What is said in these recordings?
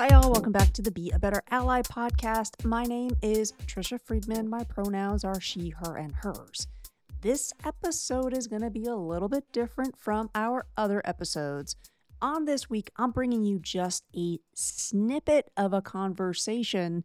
Hi, all. Welcome back to the Be a Better Ally podcast. My name is Tricia Friedman. My pronouns are she, her, and hers. This episode is going to be a little bit different from our other episodes. On this week, I'm bringing you just a snippet of a conversation.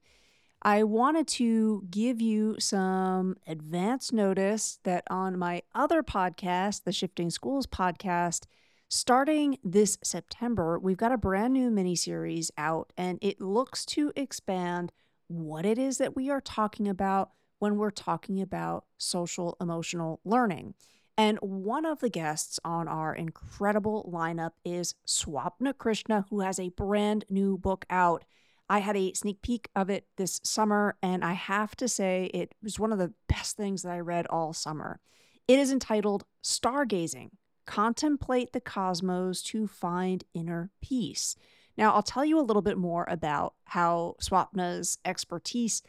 I wanted to give you some advance notice that on my other podcast, the Shifting Schools podcast, starting this September, we've got a brand new miniseries out, and it looks to expand what it is that we are talking about when we're talking about social emotional learning. And one of the guests on our incredible lineup is Swapna Krishna, who has a brand new book out. I had a sneak peek of it this summer, and I have to say it was one of the best things that I read all summer. It is entitled Stargazing: Contemplate the Cosmos to Find Inner Peace. Now, I'll tell you a little bit more about how Swapna's expertise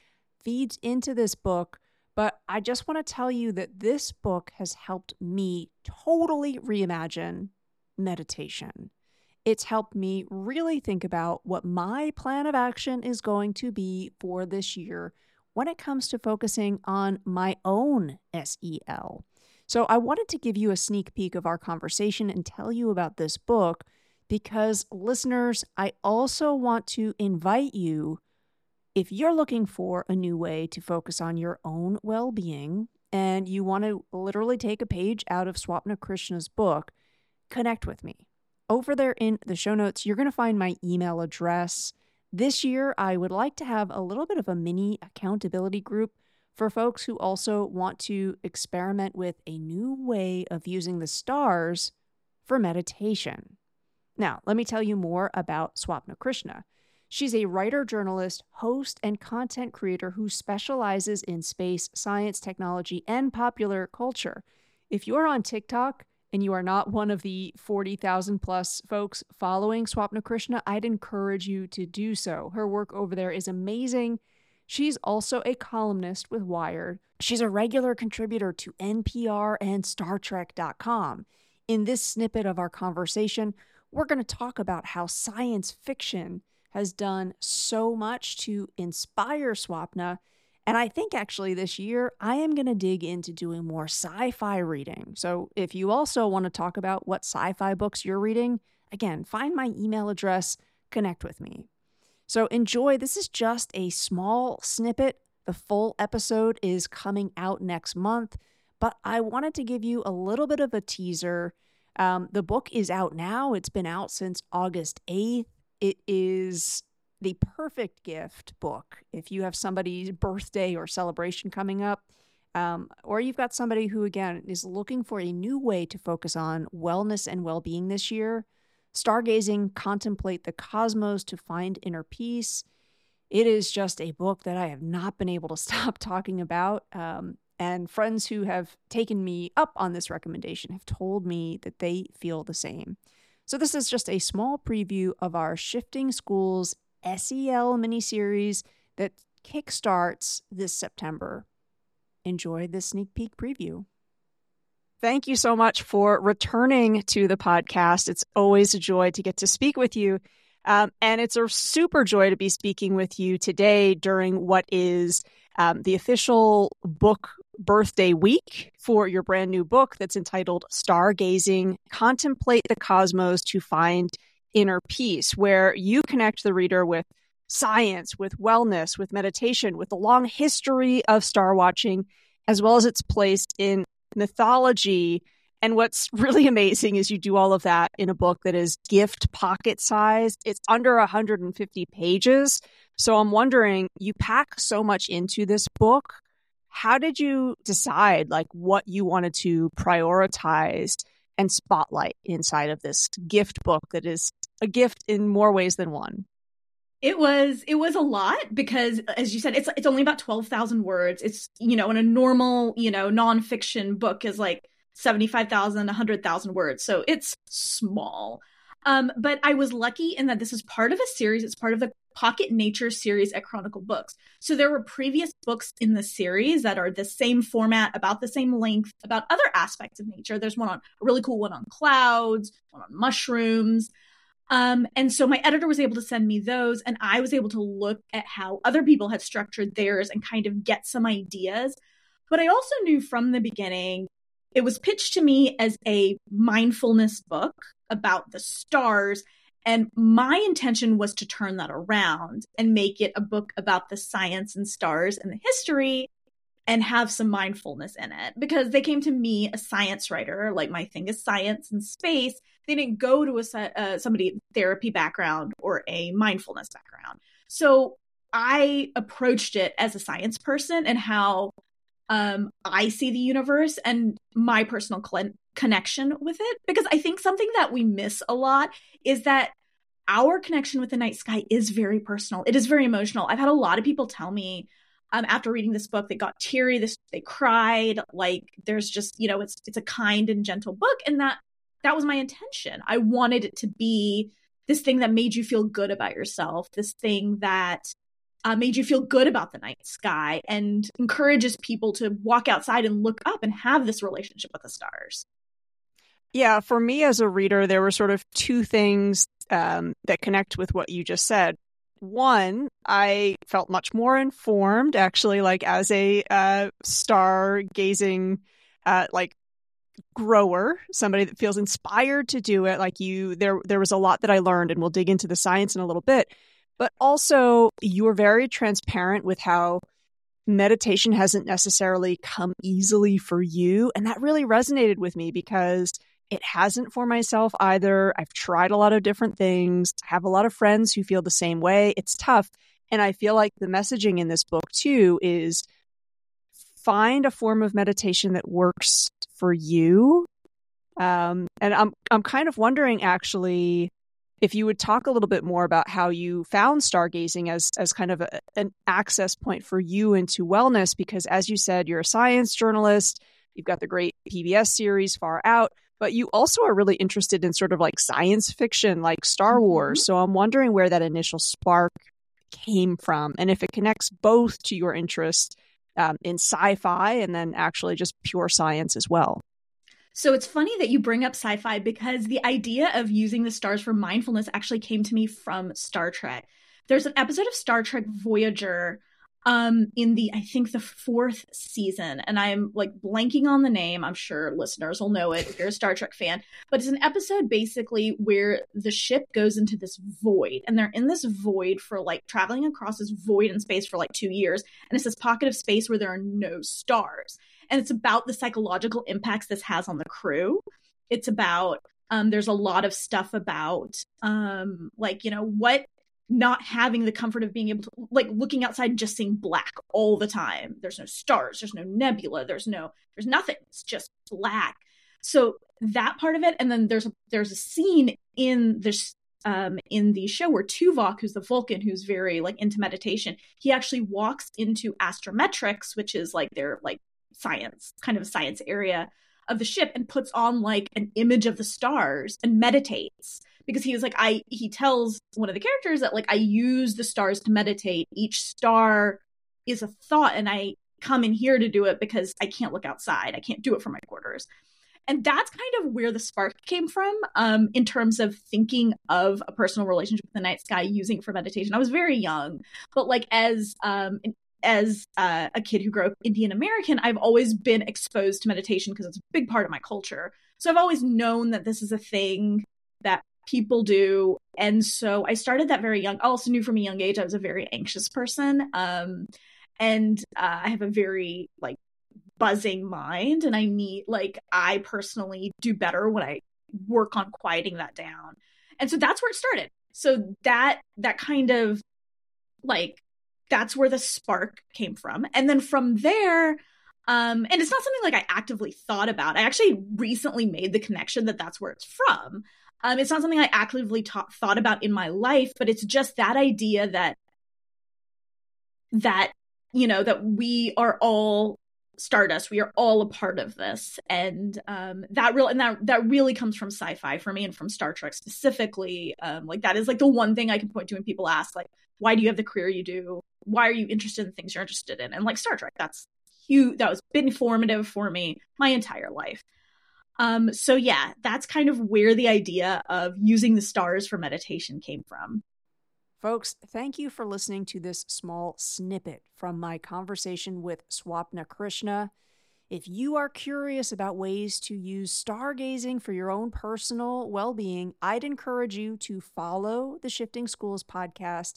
feeds into this book, but I just want to tell you that this book has helped me totally reimagine meditation. It's helped me really think about what my plan of action is going to be for this year when it comes to focusing on my own SEL. So I wanted to give you a sneak peek of our conversation and tell you about this book because, listeners, I also want to invite you, if you're looking for a new way to focus on your own well-being and you want to literally take a page out of Swapna Krishna's book, connect with me. Over there in the show notes, you're going to find my email address. This year, I would like to have a little bit of a mini accountability group for folks who also want to experiment with a new way of using the stars for meditation. Now, let me tell you more about Swapna Krishna. She's a writer, journalist, host, and content creator who specializes in space, science, technology, and popular culture. If you're on TikTok and you are not one of the 40,000 plus folks following Swapna Krishna, I'd encourage you to do so. Her work over there is amazing. She's also a columnist with Wired. She's a regular contributor to NPR and StarTrek.com. In this snippet of our conversation, we're going to talk about how science fiction has done so much to inspire Swapna. And I think actually this year, I am going to dig into doing more sci-fi reading. So if you also want to talk about what sci-fi books you're reading, again, find my email address, connect with me. So enjoy. This is just a small snippet. The full episode is coming out next month, but I wanted to give you a little bit of a teaser. The book is out now. It's been out since August 8th. It is the perfect gift book if you have somebody's birthday or celebration coming up, or you've got somebody who, again, is looking for a new way to focus on wellness and well-being this year. Stargazing: Contemplate the Cosmos to Find Inner Peace. It is just a book that I have not been able to stop talking about. And friends who have taken me up on this recommendation have told me that they feel the same. So this is just a small preview of our Shifting Schools SEL miniseries that kickstarts this September. Enjoy this sneak peek preview. Thank you so much for returning to the podcast. It's always a joy to get to speak with you. And it's a super joy to be speaking with you today during what is the official book birthday week for your brand new book that's entitled Stargazing: Contemplate the Cosmos to Find Inner Peace, where you connect the reader with science, with wellness, with meditation, with the long history of star watching, as well as its place in mythology. And what's really amazing is you do all of that in a book that is gift pocket sized. It's under 150 pages. So I'm wondering, you pack so much into this book. How did you decide like what you wanted to prioritize and spotlight inside of this gift book that is a gift in more ways than one? It was a lot because, as you said, it's only about 12,000 words. It's, you know, in a normal, you know, nonfiction book is like 75,000, 100,000 words. So it's small. But I was lucky in that this is part of a series. It's part of the Pocket Nature series at Chronicle Books. So there were previous books in the series that are the same format, about the same length, about other aspects of nature. There's one on a really cool one on clouds, one on mushrooms. And so my editor was able to send me those, and I was able to look at how other people had structured theirs and kind of get some ideas. But I also knew from the beginning, it was pitched to me as a mindfulness book about the stars. And my intention was to turn that around and make it a book about the science and stars and the history and have some mindfulness in it, because they came to me, a science writer, like my thing is science and space. They didn't go to somebody therapy background or a mindfulness background. So I approached it as a science person and how I see the universe and my personal connection with it. Because I think something that we miss a lot is that our connection with the night sky is very personal. It is very emotional. I've had a lot of people tell me after reading this book, they got teary, they cried, like there's just, you know, it's a kind and gentle book. And that was my intention. I wanted it to be this thing that made you feel good about yourself, this thing that made you feel good about the night sky and encourages people to walk outside and look up and have this relationship with the stars. Yeah, for me as a reader, there were sort of two things that connect with what you just said. One, I felt much more informed, actually, like as a stargazing, like grower, somebody that feels inspired to do it. Like you, there was a lot that I learned, and we'll dig into the science in a little bit. But also, you were very transparent with how meditation hasn't necessarily come easily for you, and that really resonated with me because it hasn't for myself either. I've tried a lot of different things. I have a lot of friends who feel the same way. It's tough. And I feel like the messaging in this book, too, is find a form of meditation that works for you. And I'm kind of wondering, actually, if you would talk a little bit more about how you found stargazing as kind of an access point for you into wellness, because as you said, you're a science journalist, you've got the great PBS series Far Out, but you also are really interested in sort of like science fiction, like Star Wars. Mm-hmm. So I'm wondering where that initial spark came from and if it connects both to your interest in sci-fi and then actually just pure science as well. So it's funny that you bring up sci-fi because the idea of using the stars for mindfulness actually came to me from Star Trek. There's an episode of Star Trek Voyager in I think the 4th season. And I'm like blanking on the name. I'm sure listeners will know it if you're a Star Trek fan. But it's an episode basically where the ship goes into this void. And they're in this void for like traveling across this void in space for like 2 years. And it's this pocket of space where there are no stars. And it's about the psychological impacts this has on the crew. It's about, there's a lot of stuff about, like, you know, what not having the comfort of being able to, like looking outside and just seeing black all the time. There's no stars, there's no nebula, there's nothing. It's just black. So that part of it. And then there's a scene in this, in the show where Tuvok, who's the Vulcan, who's very like into meditation, he actually walks into astrometrics, which is like their like science, kind of a science area of the ship, and puts on like an image of the stars and meditates, because he was like, he tells one of the characters that like, I use the stars to meditate. Each star is a thought and I come in here to do it because I can't look outside. I can't do it from my quarters. And that's kind of where the spark came from in terms of thinking of a personal relationship with the night sky, using it for meditation. I was very young, but like as a kid who grew up Indian American, I've always been exposed to meditation because it's a big part of my culture. So I've always known that this is a thing that people do. And so I started that very young. I also knew from a young age, I was a very anxious person. And I have a very like buzzing mind, and I need, like, I personally do better when I work on quieting that down. And so that's where it started. So that kind of like, that's where the spark came from. And then from there, and it's not something like I actively thought about. I actually recently made the connection that that's where it's from. It's not something I actively thought about in my life, but it's just that idea that, you know, that we are all stardust. We are all a part of this. And that really comes from sci-fi for me and from Star Trek specifically. Like that is like the one thing I can point to when people ask, like, why do you have the career you do? Why are you interested in things you're interested in? And like Star Trek, that's huge. That was been formative for me my entire life. So yeah, that's kind of where the idea of using the stars for meditation came from. Folks, thank you for listening to this small snippet from my conversation with Swapna Krishna. If you are curious about ways to use stargazing for your own personal well-being, I'd encourage you to follow the Shifting Schools podcast.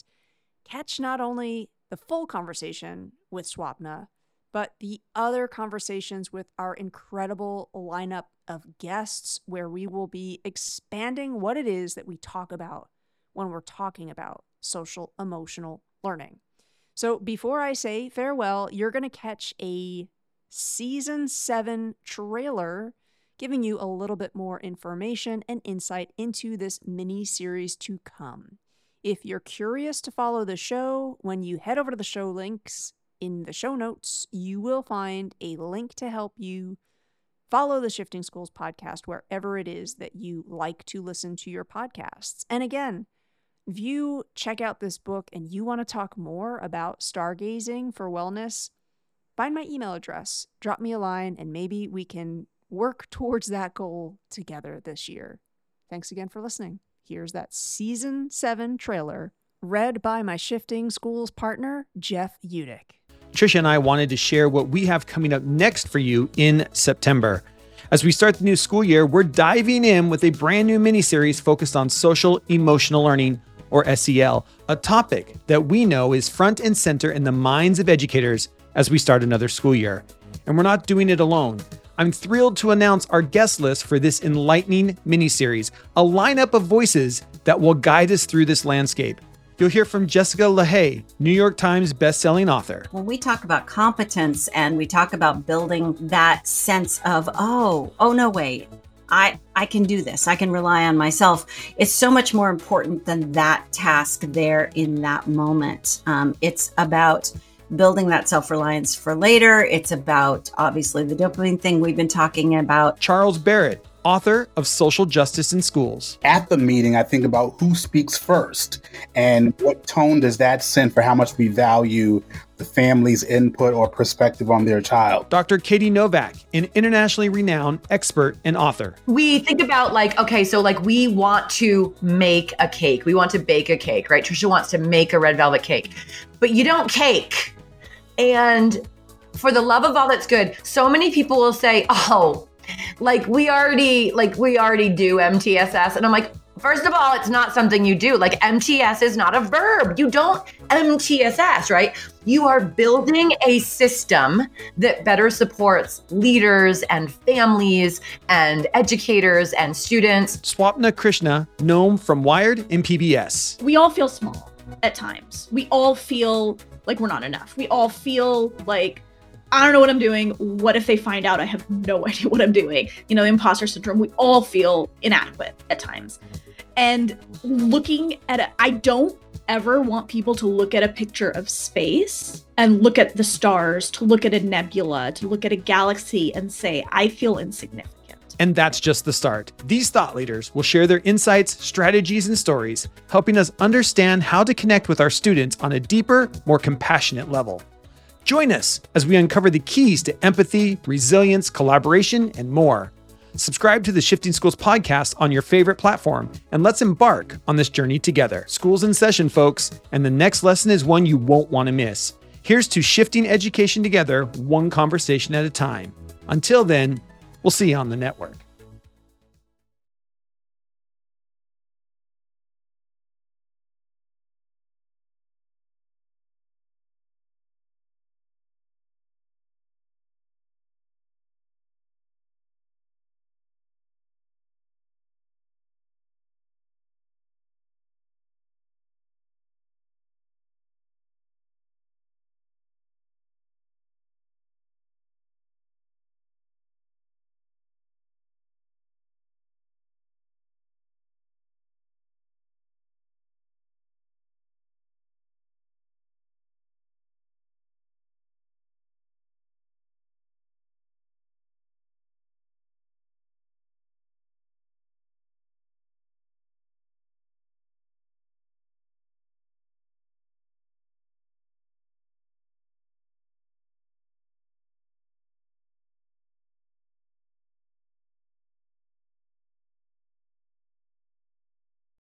Catch not only the full conversation with Swapna, but the other conversations with our incredible lineup of guests, where we will be expanding what it is that we talk about when we're talking about social emotional learning. So before I say farewell, you're going to catch a Season 7 trailer, giving you a little bit more information and insight into this mini-series to come. If you're curious to follow the show, when you head over to the show links in the show notes, you will find a link to help you follow the Shifting Schools podcast wherever it is that you like to listen to your podcasts. And again, if you check out this book and you want to talk more about stargazing for wellness, find my email address, drop me a line, and maybe we can work towards that goal together this year. Thanks again for listening. Here's that Season 7 trailer, read by my Shifting Schools partner, Jeff Udick. Tricia and I wanted to share what we have coming up next for you in September. As we start the new school year, we're diving in with a brand new miniseries focused on social emotional learning, or SEL, a topic that we know is front and center in the minds of educators as we start another school year. And we're not doing it alone. I'm thrilled to announce our guest list for this enlightening miniseries, a lineup of voices that will guide us through this landscape. You'll hear from Jessica Lahey, New York Times bestselling author. When we talk about competence and we talk about building that sense of, oh no, wait, I can do this, I can rely on myself, it's so much more important than that task there in that moment. It's about building that self-reliance for later. It's about, obviously, the dopamine thing we've been talking about. Charles Barrett, author of Social Justice in Schools. At the meeting, I think about who speaks first and what tone does that send for how much we value the family's input or perspective on their child. Dr. Katie Novak, an internationally renowned expert and author. We think about okay, so we want to make a cake. We want to bake a cake, right? Tricia wants to make a red velvet cake, but you don't cake. And for the love of all that's good, so many people will say, we already do MTSS. And I'm like, first of all, it's not something you do. Like, MTS is not a verb. You don't MTSS, right? You are building a system that better supports leaders and families and educators and students. Swapna Krishna, Gnome from Wired and PBS. We all feel small at times. We all feel like we're not enough. We all feel like, I don't know what I'm doing. What if they find out? I have no idea what I'm doing. You know, imposter syndrome. We all feel inadequate at times. And looking at it, I don't ever want people to look at a picture of space and look at the stars, to look at a nebula, to look at a galaxy and say, I feel insignificant. And that's just the start. These thought leaders will share their insights, strategies, and stories, helping us understand how to connect with our students on a deeper, more compassionate level. Join us as we uncover the keys to empathy, resilience, collaboration, and more. Subscribe to the Shifting Schools podcast on your favorite platform, and let's embark on this journey together. School's in session, folks, and the next lesson is one you won't want to miss. Here's to shifting education together, one conversation at a time. Until then, we'll see you on the network.